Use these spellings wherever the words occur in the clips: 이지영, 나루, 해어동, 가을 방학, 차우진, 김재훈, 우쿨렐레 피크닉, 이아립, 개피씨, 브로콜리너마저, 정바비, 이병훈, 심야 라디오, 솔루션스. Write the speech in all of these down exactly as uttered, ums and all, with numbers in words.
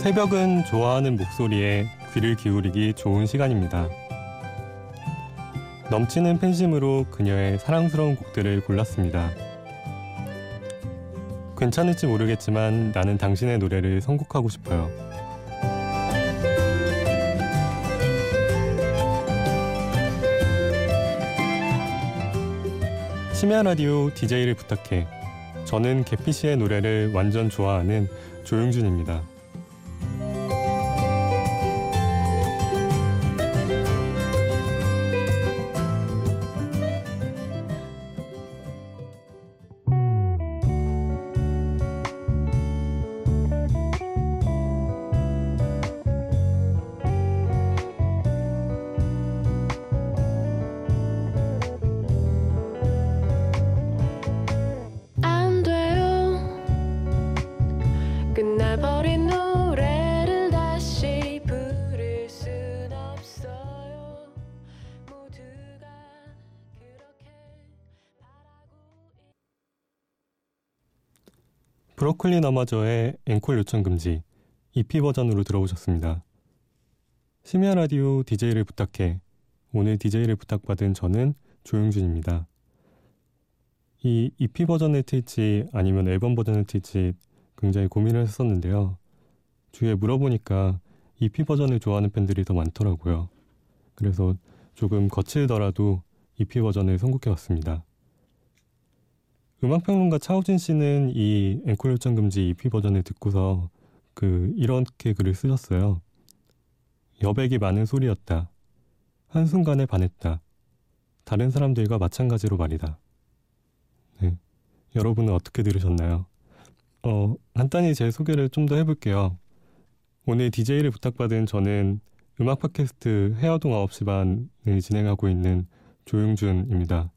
새벽은 좋아하는 목소리에 귀를 기울이기 좋은 시간입니다. 넘치는 팬심으로 그녀의 사랑스러운 곡들을 골랐습니다. 괜찮을지 모르겠지만 나는 당신의 노래를 선곡하고 싶어요. 심야 라디오 디제이를 부탁해. 저는 개피씨의 노래를 완전 좋아하는 조용준입니다. 브로콜리너마저의 앵콜 요청 금지 이피 버전으로 들어오셨습니다. 심야 라디오 디제이를 부탁해. 오늘 디제이를 부탁받은 저는 조용준입니다. 이 이피 버전을 틀지 아니면 앨범 버전을 틀지 굉장히 고민을 했었는데요. 주위에 물어보니까 이피 버전을 좋아하는 팬들이 더 많더라고요. 그래서 조금 거칠더라도 이피 버전을 선곡해왔습니다. 음악평론가 차우진 씨는 이 앵콜 요청 금지 이피 버전을 듣고서 그 이렇게 글을 쓰셨어요. 여백이 많은 소리였다. 한순간에 반했다. 다른 사람들과 마찬가지로 말이다. 네. 여러분은 어떻게 들으셨나요? 어, 간단히 제 소개를 좀 더 해볼게요. 오늘 디제이를 부탁받은 저는 음악 팟캐스트 해어동 아홉 시 반을 진행하고 있는 조용준입니다.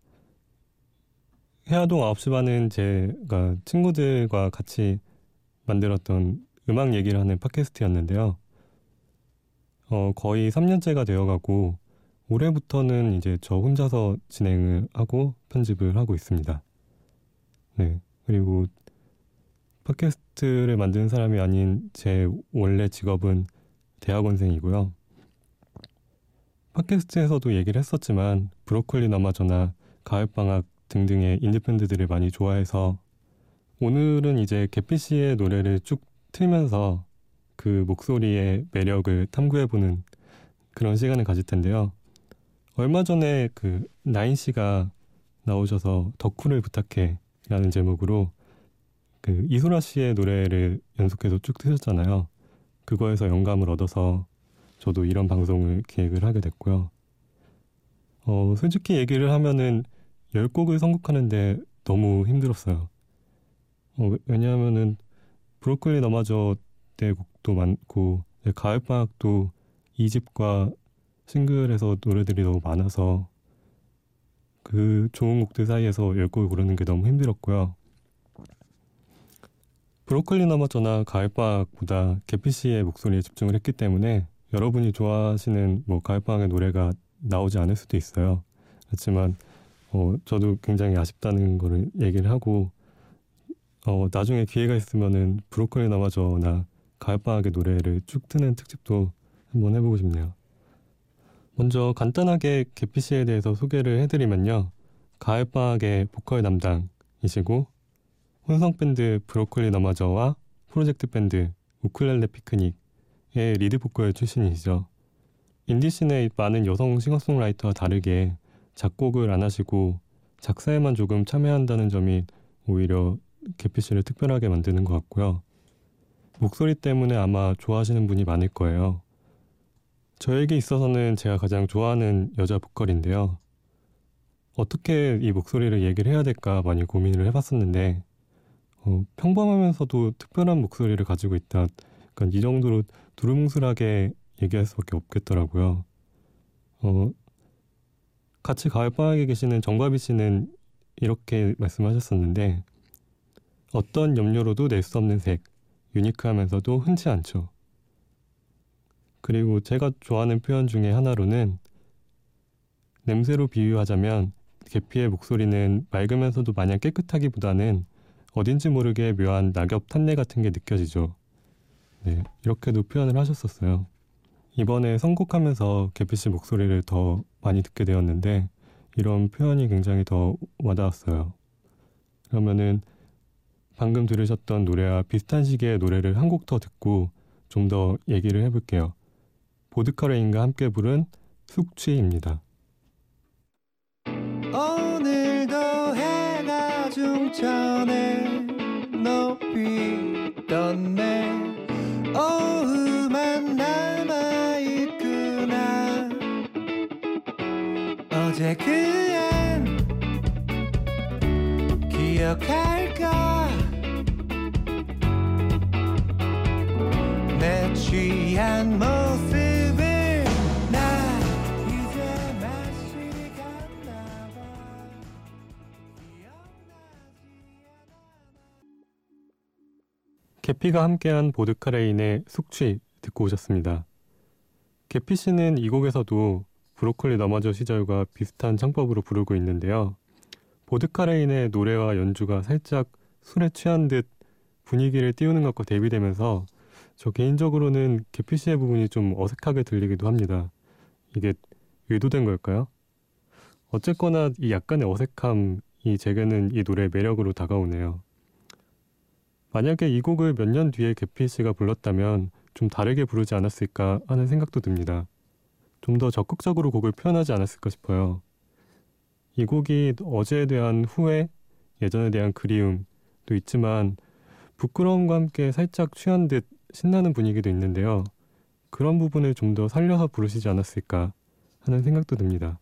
해화동 아홉 시 반은 제가 친구들과 같이 만들었던 음악 얘기를 하는 팟캐스트였는데요. 어, 거의 삼 년째가 되어가고 올해부터는 이제 저 혼자서 진행을 하고 편집을 하고 있습니다. 네, 그리고 팟캐스트를 만드는 사람이 아닌 제 원래 직업은 대학원생이고요. 팟캐스트에서도 얘기를 했었지만 브로콜리너마저나 가을 방학 등등의 인디밴드들을 많이 좋아해서 오늘은 이제 개피씨의 노래를 쭉 틀면서 그 목소리의 매력을 탐구해보는 그런 시간을 가질 텐데요. 얼마 전에 그 나인씨가 나오셔서 덕후를 부탁해 라는 제목으로 그 이소라 씨의 노래를 연속해서 쭉 틀셨잖아요. 그거에서 영감을 얻어서 저도 이런 방송을 기획을 하게 됐고요. 어, 솔직히 얘기를 하면은 열 곡을 선곡하는데 너무 힘들었어요. 어, 왜냐하면은 브로콜리너마저 때 곡도 많고 가을방학도 이 집과 싱글에서 노래들이 너무 많아서 그 좋은 곡들 사이에서 열 곡을 고르는 게 너무 힘들었고요. 브로콜리너마저나 가을방학보다 개피씨의 목소리에 집중을 했기 때문에 여러분이 좋아하시는 뭐 가을방학의 노래가 나오지 않을 수도 있어요. 그렇지만 어, 저도 굉장히 아쉽다는 거를 얘기를 하고 어, 나중에 기회가 있으면은 브로콜리너마저나 가을방학의 노래를 쭉 트는 특집도 한번 해보고 싶네요. 먼저 간단하게 개피씨에 대해서 소개를 해드리면요. 가을방학의 보컬 담당이시고 혼성밴드 브로콜리너마저와 프로젝트 밴드 우쿨렐레 피크닉의 리드 보컬 출신이시죠. 인디씬의 많은 여성 싱어송라이터와 다르게 작곡을 안 하시고 작사에만 조금 참여한다는 점이 오히려 개피씨를 특별하게 만드는 것 같고요. 목소리 때문에 아마 좋아하시는 분이 많을 거예요. 저에게 있어서는 제가 가장 좋아하는 여자 보컬인데요. 어떻게 이 목소리를 얘기를 해야 될까 많이 고민을 해봤었는데 어, 평범하면서도 특별한 목소리를 가지고 있다. 그러니까 이 정도로 두루뭉술하게 얘기할 수밖에 없겠더라고요. 어, 같이 가을방학에 계시는 정바비 씨는 이렇게 말씀하셨었는데 어떤 염료로도 낼 수 없는 색, 유니크하면서도 흔치 않죠. 그리고 제가 좋아하는 표현 중에 하나로는 냄새로 비유하자면 개피의 목소리는 맑으면서도 마냥 깨끗하기보다는 어딘지 모르게 묘한 낙엽 탄내 같은 게 느껴지죠. 네, 이렇게도 표현을 하셨었어요. 이번에 선곡하면서 개피씨 목소리를 더 많이 듣게 되었는데 이런 표현이 굉장히 더 와닿았어요. 그러면은 방금 들으셨던 노래와 비슷한 시기의 노래를 한 곡 더 듣고 좀 더 얘기를 해볼게요. 보드카레인과 함께 부른 숙취입니다. 오늘도 해가 중천에 높이 떴네. 오후만 남아있구나. 어제 그엔 기억할까. 내 취한 모습을 나 이제 맛이 갔나봐. 개피가 함께한 보드카레인의 숙취 듣고 오셨습니다. 개피 씨는 이 곡에서도 브로콜리너마저 시절과 비슷한 창법으로 부르고 있는데요. 보드카레인의 노래와 연주가 살짝 술에 취한 듯 분위기를 띄우는 것과 대비되면서 저 개인적으로는 개피씨의 부분이 좀 어색하게 들리기도 합니다. 이게 의도된 걸까요? 어쨌거나 이 약간의 어색함이 제게는 이 노래의 매력으로 다가오네요. 만약에 이 곡을 몇 년 뒤에 개피씨가 불렀다면 좀 다르게 부르지 않았을까 하는 생각도 듭니다. 좀 더 적극적으로 곡을 표현하지 않았을까 싶어요. 이 곡이 어제에 대한 후회, 예전에 대한 그리움도 있지만 부끄러움과 함께 살짝 취한 듯 신나는 분위기도 있는데요. 그런 부분을 좀 더 살려서 부르시지 않았을까 하는 생각도 듭니다.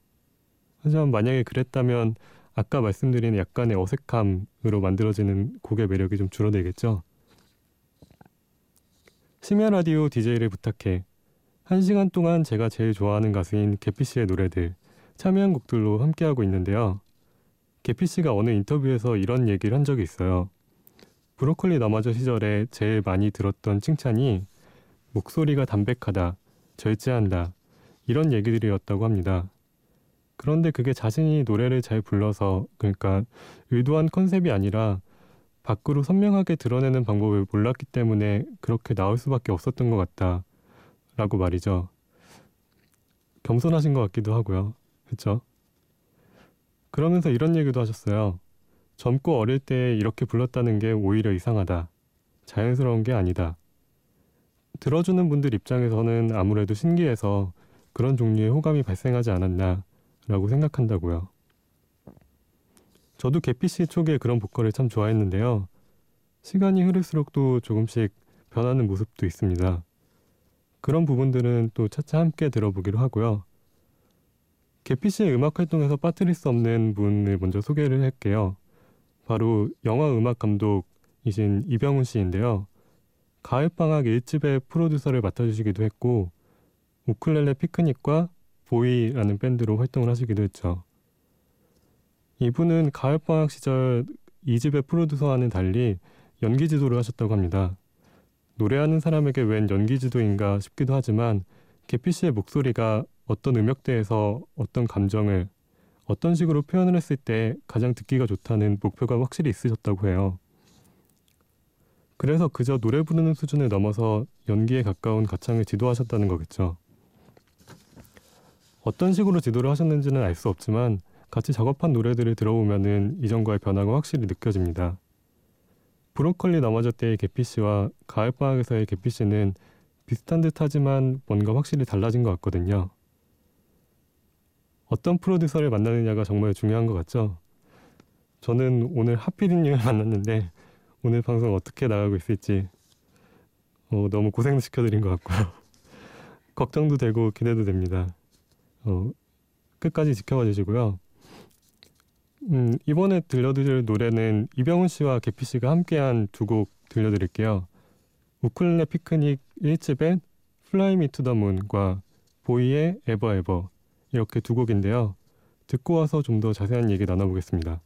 하지만 만약에 그랬다면 아까 말씀드린 약간의 어색함으로 만들어지는 곡의 매력이 좀 줄어들겠죠. 심야 라디오 디제이를 부탁해. 한 시간 동안 제가 제일 좋아하는 가수인 개피씨의 노래들, 참여한 곡들로 함께하고 있는데요. 개피씨가 어느 인터뷰에서 이런 얘기를 한 적이 있어요. 브로콜리너마저 시절에 제일 많이 들었던 칭찬이 목소리가 담백하다, 절제한다 이런 얘기들이었다고 합니다. 그런데 그게 자신이 노래를 잘 불러서, 그러니까 의도한 컨셉이 아니라 밖으로 선명하게 드러내는 방법을 몰랐기 때문에 그렇게 나올 수밖에 없었던 것 같다 라고 말이죠. 겸손하신 것 같기도 하고요. 그렇죠? 그러면서 이런 얘기도 하셨어요. 젊고 어릴 때 이렇게 불렀다는 게 오히려 이상하다. 자연스러운 게 아니다. 들어주는 분들 입장에서는 아무래도 신기해서 그런 종류의 호감이 발생하지 않았나 라고 생각한다고요. 저도 개피씨 초기에 그런 보컬을 참 좋아했는데요. 시간이 흐를수록 또 조금씩 변하는 모습도 있습니다. 그런 부분들은 또 차차 함께 들어보기로 하고요. 개피씨의 음악 활동에서 빠뜨릴 수 없는 분을 먼저 소개를 할게요. 바로 영화음악감독이신 이병훈 씨인데요. 가을 방학 일 집의 프로듀서를 맡아주시기도 했고 우쿨렐레 피크닉과 보이라는 밴드로 활동을 하시기도 했죠. 이분은 가을 방학 시절 이 집의 프로듀서와는 달리 연기 지도를 하셨다고 합니다. 노래하는 사람에게 웬 연기 지도인가 싶기도 하지만 개피씨의 목소리가 어떤 음역대에서 어떤 감정을 어떤 식으로 표현을 했을 때 가장 듣기가 좋다는 목표가 확실히 있으셨다고 해요. 그래서 그저 노래 부르는 수준을 넘어서 연기에 가까운 가창을 지도하셨다는 거겠죠. 어떤 식으로 지도를 하셨는지는 알 수 없지만 같이 작업한 노래들을 들어보면은 이전과의 변화가 확실히 느껴집니다. 브로콜리너마저 때의 개피씨와 가을방학에서의 개피씨는 비슷한 듯 하지만 뭔가 확실히 달라진 것 같거든요. 어떤 프로듀서를 만나느냐가 정말 중요한 것 같죠? 저는 오늘 하필님을 만났는데 오늘 방송 어떻게 나가고 있을지 어, 너무 고생도 시켜드린 것 같고요. 걱정도 되고 기대도 됩니다. 어, 끝까지 지켜봐 주시고요. 음, 이번에 들려드릴 노래는 이병훈 씨와 개피 씨가 함께한 두 곡 들려드릴게요. 우쿨렐레 피크닉 일 집의 Fly Me to the Moon과 보이의 Ever Ever 이렇게 두 곡인데요. 듣고 와서 좀 더 자세한 얘기 나눠보겠습니다.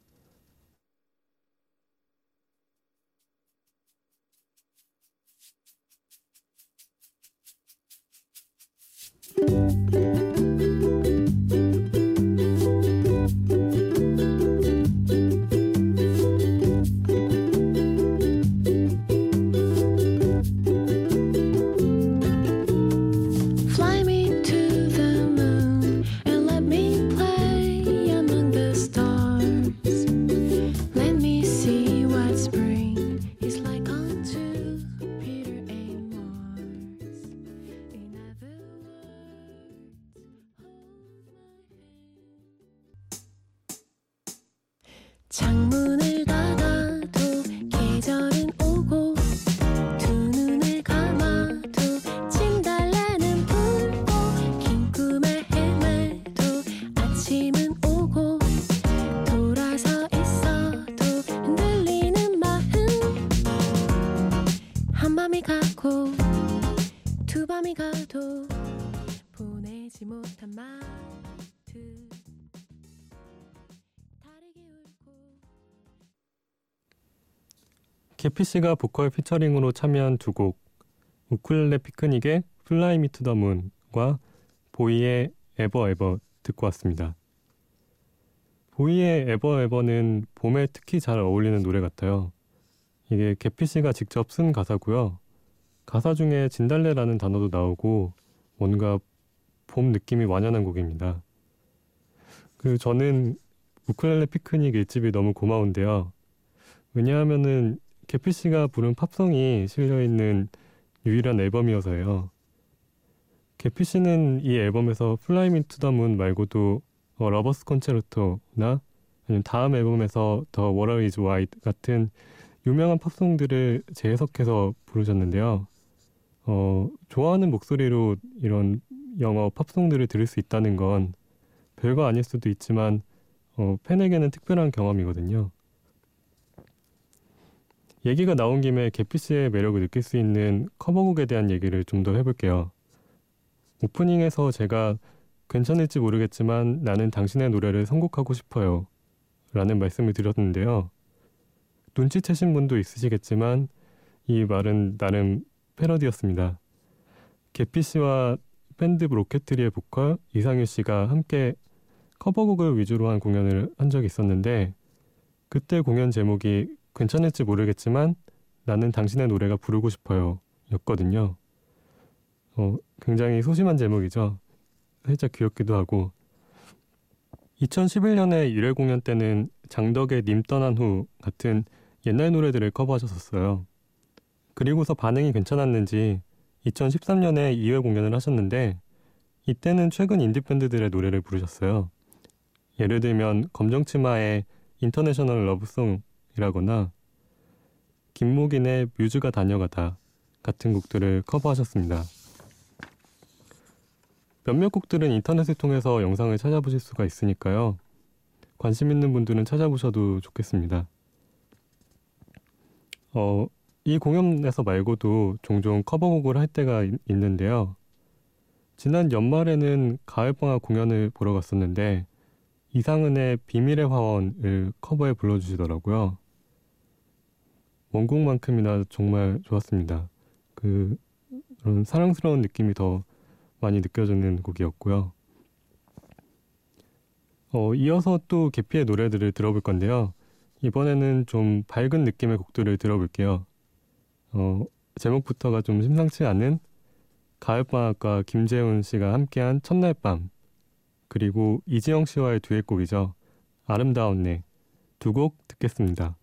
창문을 닫아도 계절은 오고 두 눈을 감아도 진달래는 불고 긴 꿈에 헤매도 아침은 오고 돌아서 있어도 흔들리는 마음 한밤이 가고 두 밤이 가도 보내지 못한 마트 개피씨가 보컬 피처링으로 참여한 두 곡, 우쿨렐레 피크닉의 Fly Me to the Moon과 보이의 에버 에버 듣고 왔습니다. 보이의 에버 에버는 봄에 특히 잘 어울리는 노래 같아요. 이게 개피씨가 직접 쓴 가사고요. 가사 중에 진달래라는 단어도 나오고 뭔가 봄 느낌이 완연한 곡입니다. 그 저는 우쿨렐레 피크닉 일집이 너무 고마운데요. 왜냐하면은 개피씨가 부른 팝송이 실려있는 유일한 앨범이어서요. 개피씨는 이 앨범에서 Fly Me to the Moon 말고도 어, 러버스 콘체르토나 아니면 다음 앨범에서 The Water is Wide 같은 유명한 팝송들을 재해석해서 부르셨는데요. 어, 좋아하는 목소리로 이런 영어 팝송들을 들을 수 있다는 건 별거 아닐 수도 있지만 어, 팬에게는 특별한 경험이거든요. 얘기가 나온 김에 개피씨의 매력을 느낄 수 있는 커버곡에 대한 얘기를 좀 더 해볼게요. 오프닝에서 제가 괜찮을지 모르겠지만 나는 당신의 노래를 선곡하고 싶어요 라는 말씀을 드렸는데요. 눈치채신 분도 있으시겠지만 이 말은 나름 패러디였습니다. 개피씨와 밴드 브로켓트리의 보컬 이상유씨가 함께 커버곡을 위주로 한 공연을 한 적이 있었는데 그때 공연 제목이 괜찮을지 모르겠지만 나는 당신의 노래가 부르고 싶어요 였거든요. 어, 굉장히 소심한 제목이죠. 살짝 귀엽기도 하고 이천십일 년에 일 회 공연 때는 장덕의 님 떠난 후 같은 옛날 노래들을 커버하셨었어요. 그리고서 반응이 괜찮았는지 이천십삼 년에 이 회 공연을 하셨는데 이때는 최근 인디밴드들의 노래를 부르셨어요. 예를 들면 검정치마의 인터내셔널 러브송 이라거나 김목인의 뮤즈가 다녀가다 같은 곡들을 커버하셨습니다. 몇몇 곡들은 인터넷을 통해서 영상을 찾아보실 수가 있으니까요. 관심 있는 분들은 찾아보셔도 좋겠습니다. 어, 이 공연에서 말고도 종종 커버곡을 할 때가 이, 있는데요. 지난 연말에는 가을 방학 공연을 보러 갔었는데 이상은의 비밀의 화원을 커버해 불러주시더라고요. 원곡만큼이나 정말 좋았습니다. 그 그런 사랑스러운 느낌이 더 많이 느껴지는 곡이었고요. 어, 이어서 또 개피의 노래들을 들어볼 건데요. 이번에는 좀 밝은 느낌의 곡들을 들어볼게요. 어, 제목부터가 좀 심상치 않은 가을방학과 김재훈 씨가 함께한 첫날 밤 그리고 이지영 씨와의 듀엣곡이죠. 아름다운 내 두 곡 듣겠습니다.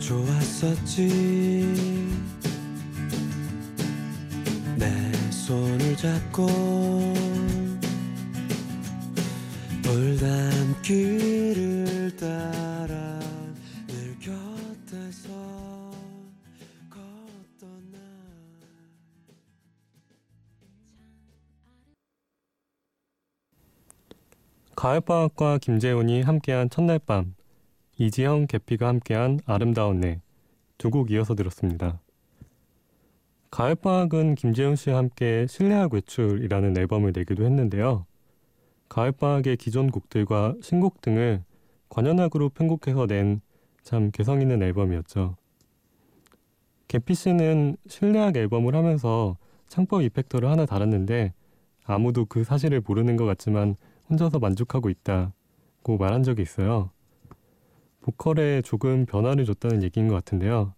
좋았었지 내 손을 잡고 돌담길을 따라 늘 곁에서 걷던 날 가을방학과 김재훈이 함께한 첫날 밤 이지영, 개피가 함께한 아름다운 내 두 곡 이어서 들었습니다. 가을방학은 김재훈 씨와 함께 신뢰와 외출이라는 앨범을 내기도 했는데요. 가을방학의 기존 곡들과 신곡 등을 관현악으로 편곡해서 낸 참 개성있는 앨범이었죠. 개피씨는 실내악 앨범을 하면서 창법 이펙터를 하나 달았는데 아무도 그 사실을 모르는 것 같지만 혼자서 만족하고 있다고 말한 적이 있어요. 보컬에 조금 변화를 줬다는 얘기인 것 같은데요.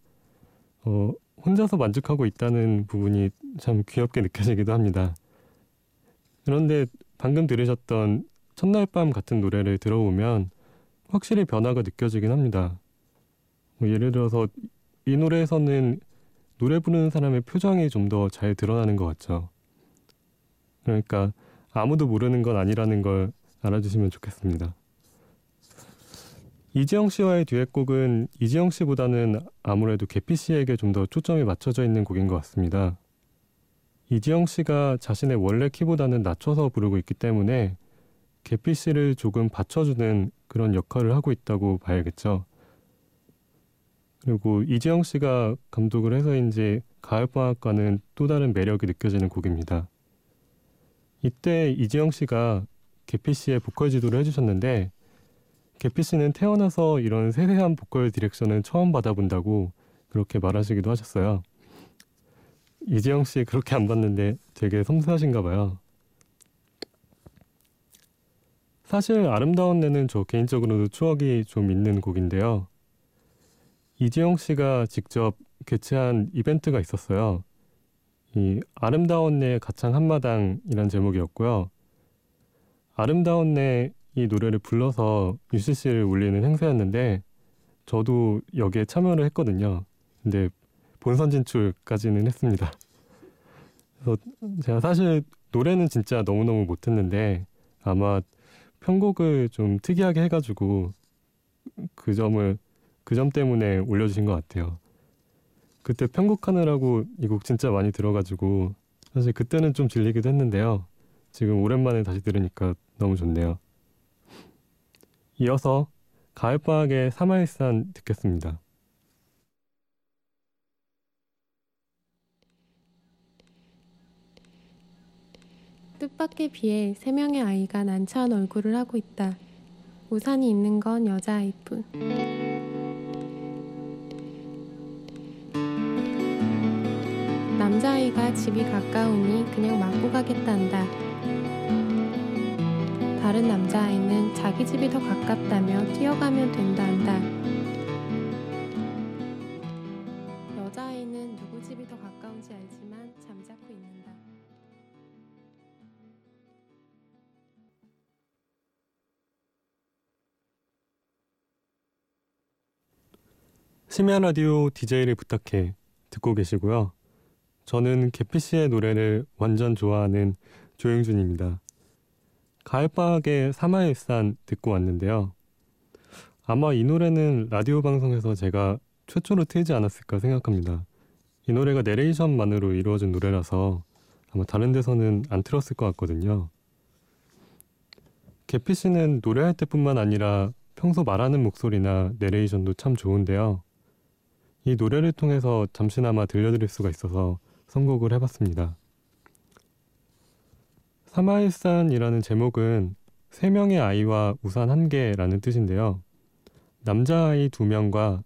어, 혼자서 만족하고 있다는 부분이 참 귀엽게 느껴지기도 합니다. 그런데 방금 들으셨던 첫날 밤 같은 노래를 들어보면 확실히 변화가 느껴지긴 합니다. 뭐 예를 들어서 이 노래에서는 노래 부르는 사람의 표정이 좀 더 잘 드러나는 것 같죠. 그러니까 아무도 모르는 건 아니라는 걸 알아주시면 좋겠습니다. 이지영 씨와의 듀엣곡은 이지영 씨보다는 아무래도 개피 씨에게 좀 더 초점이 맞춰져 있는 곡인 것 같습니다. 이지영 씨가 자신의 원래 키보다는 낮춰서 부르고 있기 때문에 개피 씨를 조금 받쳐주는 그런 역할을 하고 있다고 봐야겠죠. 그리고 이지영 씨가 감독을 해서인지 가을 방학과는 또 다른 매력이 느껴지는 곡입니다. 이때 이지영 씨가 개피 씨의 보컬 지도를 해주셨는데 개피 씨는 태어나서 이런 세세한 보컬 디렉션은 처음 받아본다고 그렇게 말하시기도 하셨어요. 이지영 씨 그렇게 안 봤는데 되게 섬세하신가 봐요. 사실 아름다운 내는 저 개인적으로도 추억이 좀 있는 곡인데요. 이지영 씨가 직접 개최한 이벤트가 있었어요. 이 아름다운 내 가창 한마당이란 제목이었고요. 아름다운 내 이 노래를 불러서 유씨씨를 올리는 행사였는데 저도 여기에 참여를 했거든요. 근데 본선 진출까지는 했습니다. 그래서 제가 사실 노래는 진짜 너무너무 못했는데 아마 편곡을 좀 특이하게 해가지고 그 점을 그 점 때문에 올려주신 것 같아요. 그때 편곡하느라고 이 곡 진짜 많이 들어가지고 사실 그때는 좀 질리기도 했는데요. 지금 오랜만에 다시 들으니까 너무 좋네요. 이어서 가을방학의 사마일산 듣겠습니다. 뜻밖의 비에 세 명의 아이가 난처한 얼굴을 하고 있다. 우산이 있는 건 여자아이뿐. 남자아이가 집이 가까우니 그냥 맞고 가겠단다. 다른 남자아이는 자기 집이 더 가깝다며 뛰어가면 된단다. 여자아이는 누구 집이 더 가까운지 알지만 잠자코 있는다. 심야 라디오 디제이를 부탁해 듣고 계시고요. 저는 개피씨의 노래를 완전 좋아하는 조영준입니다. 가을방학의 사마일산 듣고 왔는데요. 아마 이 노래는 라디오 방송에서 제가 최초로 틀지 않았을까 생각합니다. 이 노래가 내레이션만으로 이루어진 노래라서 아마 다른 데서는 안 틀었을 것 같거든요. 개피씨는 노래할 때뿐만 아니라 평소 말하는 목소리나 내레이션도 참 좋은데요. 이 노래를 통해서 잠시나마 들려드릴 수가 있어서 선곡을 해봤습니다. 사마일산이라는 제목은 세 명의 아이와 우산 한 개라는 뜻인데요. 남자아이 두 명과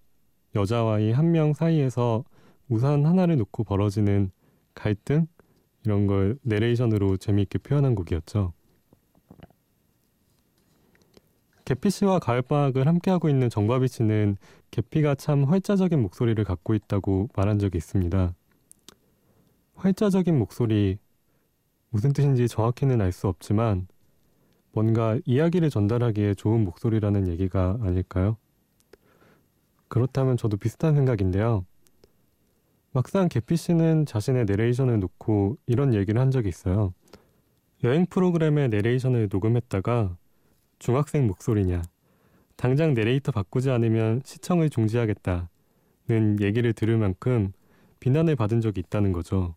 여자아이 한 명 사이에서 우산 하나를 놓고 벌어지는 갈등? 이런 걸 내레이션으로 재미있게 표현한 곡이었죠. 개피씨와 가을방학을 함께하고 있는 정바비 씨는 개피가 참 활자적인 목소리를 갖고 있다고 말한 적이 있습니다. 활자적인 목소리, 무슨 뜻인지 정확히는 알 수 없지만 뭔가 이야기를 전달하기에 좋은 목소리라는 얘기가 아닐까요? 그렇다면 저도 비슷한 생각인데요. 막상 개피씨는 자신의 내레이션을 놓고 이런 얘기를 한 적이 있어요. 여행 프로그램의 내레이션을 녹음했다가 중학생 목소리냐, 당장 내레이터 바꾸지 않으면 시청을 중지하겠다는 얘기를 들을 만큼 비난을 받은 적이 있다는 거죠.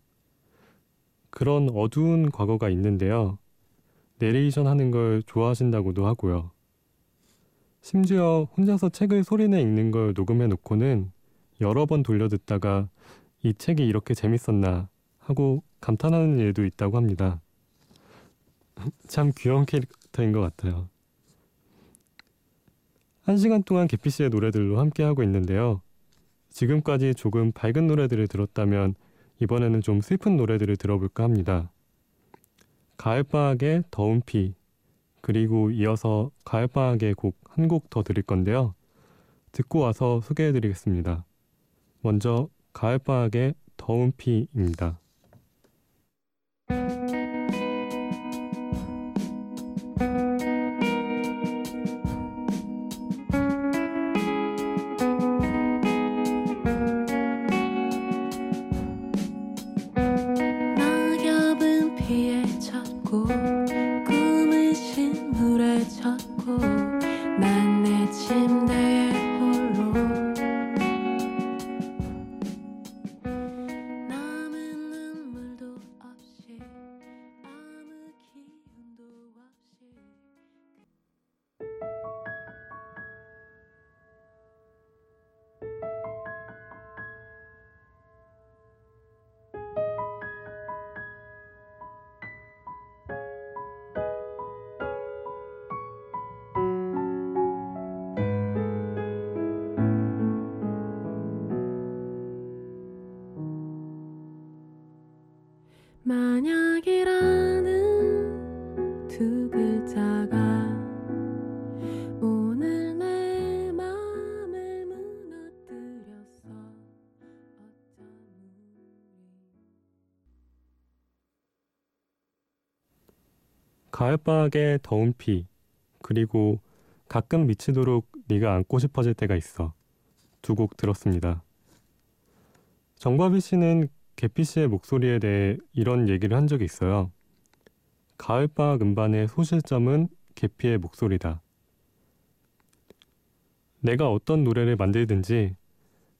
그런 어두운 과거가 있는데요. 내레이션 하는 걸 좋아하신다고도 하고요. 심지어 혼자서 책을 소리내 읽는 걸 녹음해 놓고는 여러 번 돌려 듣다가 이 책이 이렇게 재밌었나 하고 감탄하는 일도 있다고 합니다. 참 귀여운 캐릭터인 것 같아요. 한 시간 동안 개피씨의 노래들로 함께하고 있는데요. 지금까지 조금 밝은 노래들을 들었다면 이번에는 좀 슬픈 노래들을 들어볼까 합니다. 가을방학의 더운 피, 그리고 이어서 가을방학의 곡 한 곡 더 들을 건데요. 듣고 와서 소개해드리겠습니다. 먼저 가을방학의 더운 피입니다. 만약이라는 두 글자가 오늘 내 맘을 무너뜨렸어. 가을방학의 더운 피, 그리고 가끔 미치도록 네가 안고 싶어질 때가 있어, 두 곡 들었습니다. 정과비 씨는 개피씨의 목소리에 대해 이런 얘기를 한 적이 있어요. 가을방학 음반의 소실점은 개피의 목소리다. 내가 어떤 노래를 만들든지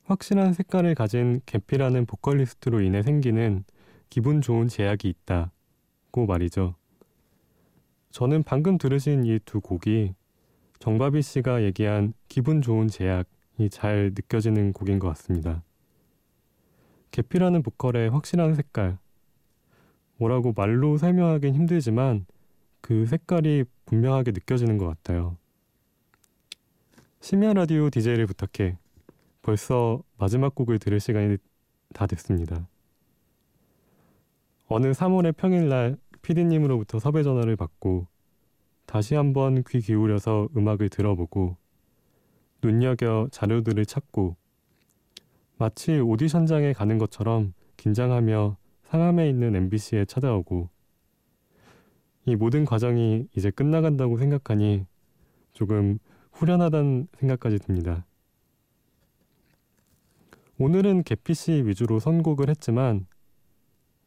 확실한 색깔을 가진 개피라는 보컬리스트로 인해 생기는 기분 좋은 제약이 있다, 고 말이죠. 저는 방금 들으신 이 두 곡이 정바비 씨가 얘기한 기분 좋은 제약이 잘 느껴지는 곡인 것 같습니다. 개피라는 보컬의 확실한 색깔, 뭐라고 말로 설명하긴 힘들지만 그 색깔이 분명하게 느껴지는 것 같아요. 심야 라디오 디제이를 부탁해 벌써 마지막 곡을 들을 시간이 다 됐습니다. 어느 삼월의 평일날 피디님으로부터 섭외 전화를 받고 다시 한번 귀 기울여서 음악을 들어보고 눈여겨 자료들을 찾고 마치 오디션장에 가는 것처럼 긴장하며 상암에 있는 엠비씨에 찾아오고, 이 모든 과정이 이제 끝나간다고 생각하니 조금 후련하다는 생각까지 듭니다. 오늘은 개피씨 위주로 선곡을 했지만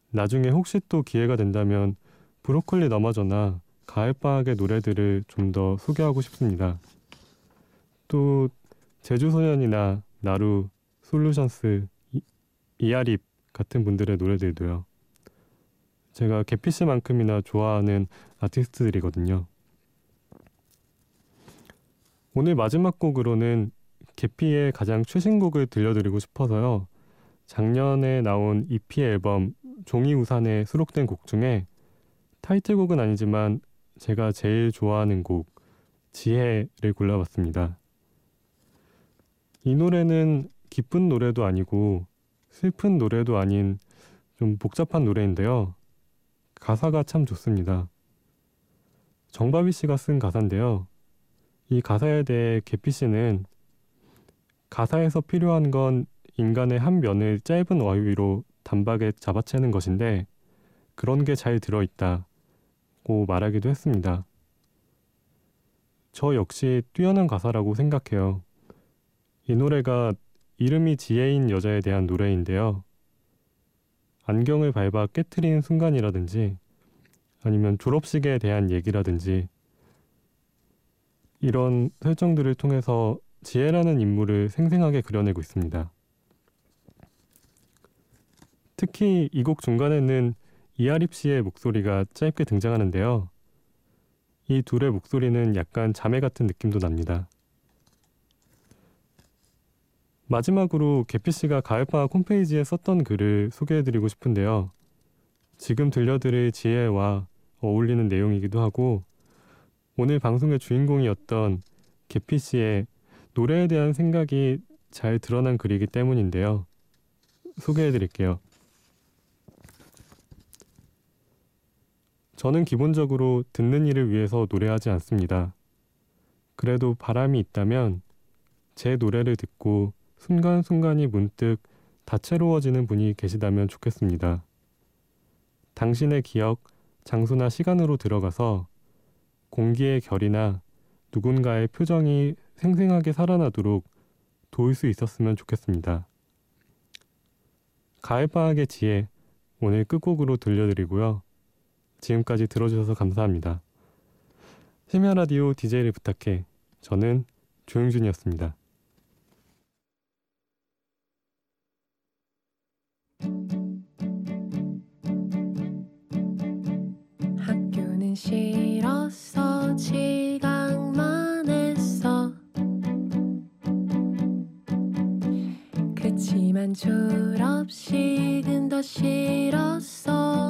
나중에 혹시 또 기회가 된다면 브로콜리너마저나 가을방학의 노래들을 좀 더 소개하고 싶습니다. 또 제주소년이나 나루, 솔루션스, 이, 이아립 같은 분들의 노래들도요. 제가 개피씨만큼이나 좋아하는 아티스트들이거든요. 오늘 마지막 곡으로는 개피의 가장 최신곡을 들려드리고 싶어서요. 작년에 나온 이피 앨범 종이우산에 수록된 곡 중에 타이틀곡은 아니지만 제가 제일 좋아하는 곡 지혜를 골라봤습니다. 이 노래는 기쁜 노래도 아니고 슬픈 노래도 아닌 좀 복잡한 노래인데요. 가사가 참 좋습니다. 정바비 씨가 쓴 가사인데요. 이 가사에 대해 개피 씨는 가사에서 필요한 건 인간의 한 면을 짧은 어휘로 단박에 잡아채는 것인데 그런 게 잘 들어있다고 말하기도 했습니다. 저 역시 뛰어난 가사라고 생각해요. 이 노래가 이름이 지혜인 여자에 대한 노래인데요. 안경을 밟아 깨트린 순간이라든지 아니면 졸업식에 대한 얘기라든지 이런 설정들을 통해서 지혜라는 인물을 생생하게 그려내고 있습니다. 특히 이 곡 중간에는 이아립 씨의 목소리가 짧게 등장하는데요. 이 둘의 목소리는 약간 자매 같은 느낌도 납니다. 마지막으로 개피씨가 가을방학 홈페이지에 썼던 글을 소개해드리고 싶은데요. 지금 들려드릴 지혜와 어울리는 내용이기도 하고 오늘 방송의 주인공이었던 개피씨의 노래에 대한 생각이 잘 드러난 글이기 때문인데요. 소개해드릴게요. 저는 기본적으로 듣는 이를 위해서 노래하지 않습니다. 그래도 바람이 있다면 제 노래를 듣고 순간순간이 문득 다채로워지는 분이 계시다면 좋겠습니다. 당신의 기억, 장소나 시간으로 들어가서 공기의 결이나 누군가의 표정이 생생하게 살아나도록 도울 수 있었으면 좋겠습니다. 가을방학의 지혜, 오늘 끝곡으로 들려드리고요. 지금까지 들어주셔서 감사합니다. 심야 라디오 디제이를 부탁해. 저는 조용준이었습니다. 학교는 싫었어, 지각만 했어. 그치만 졸업식은 더 싫었어.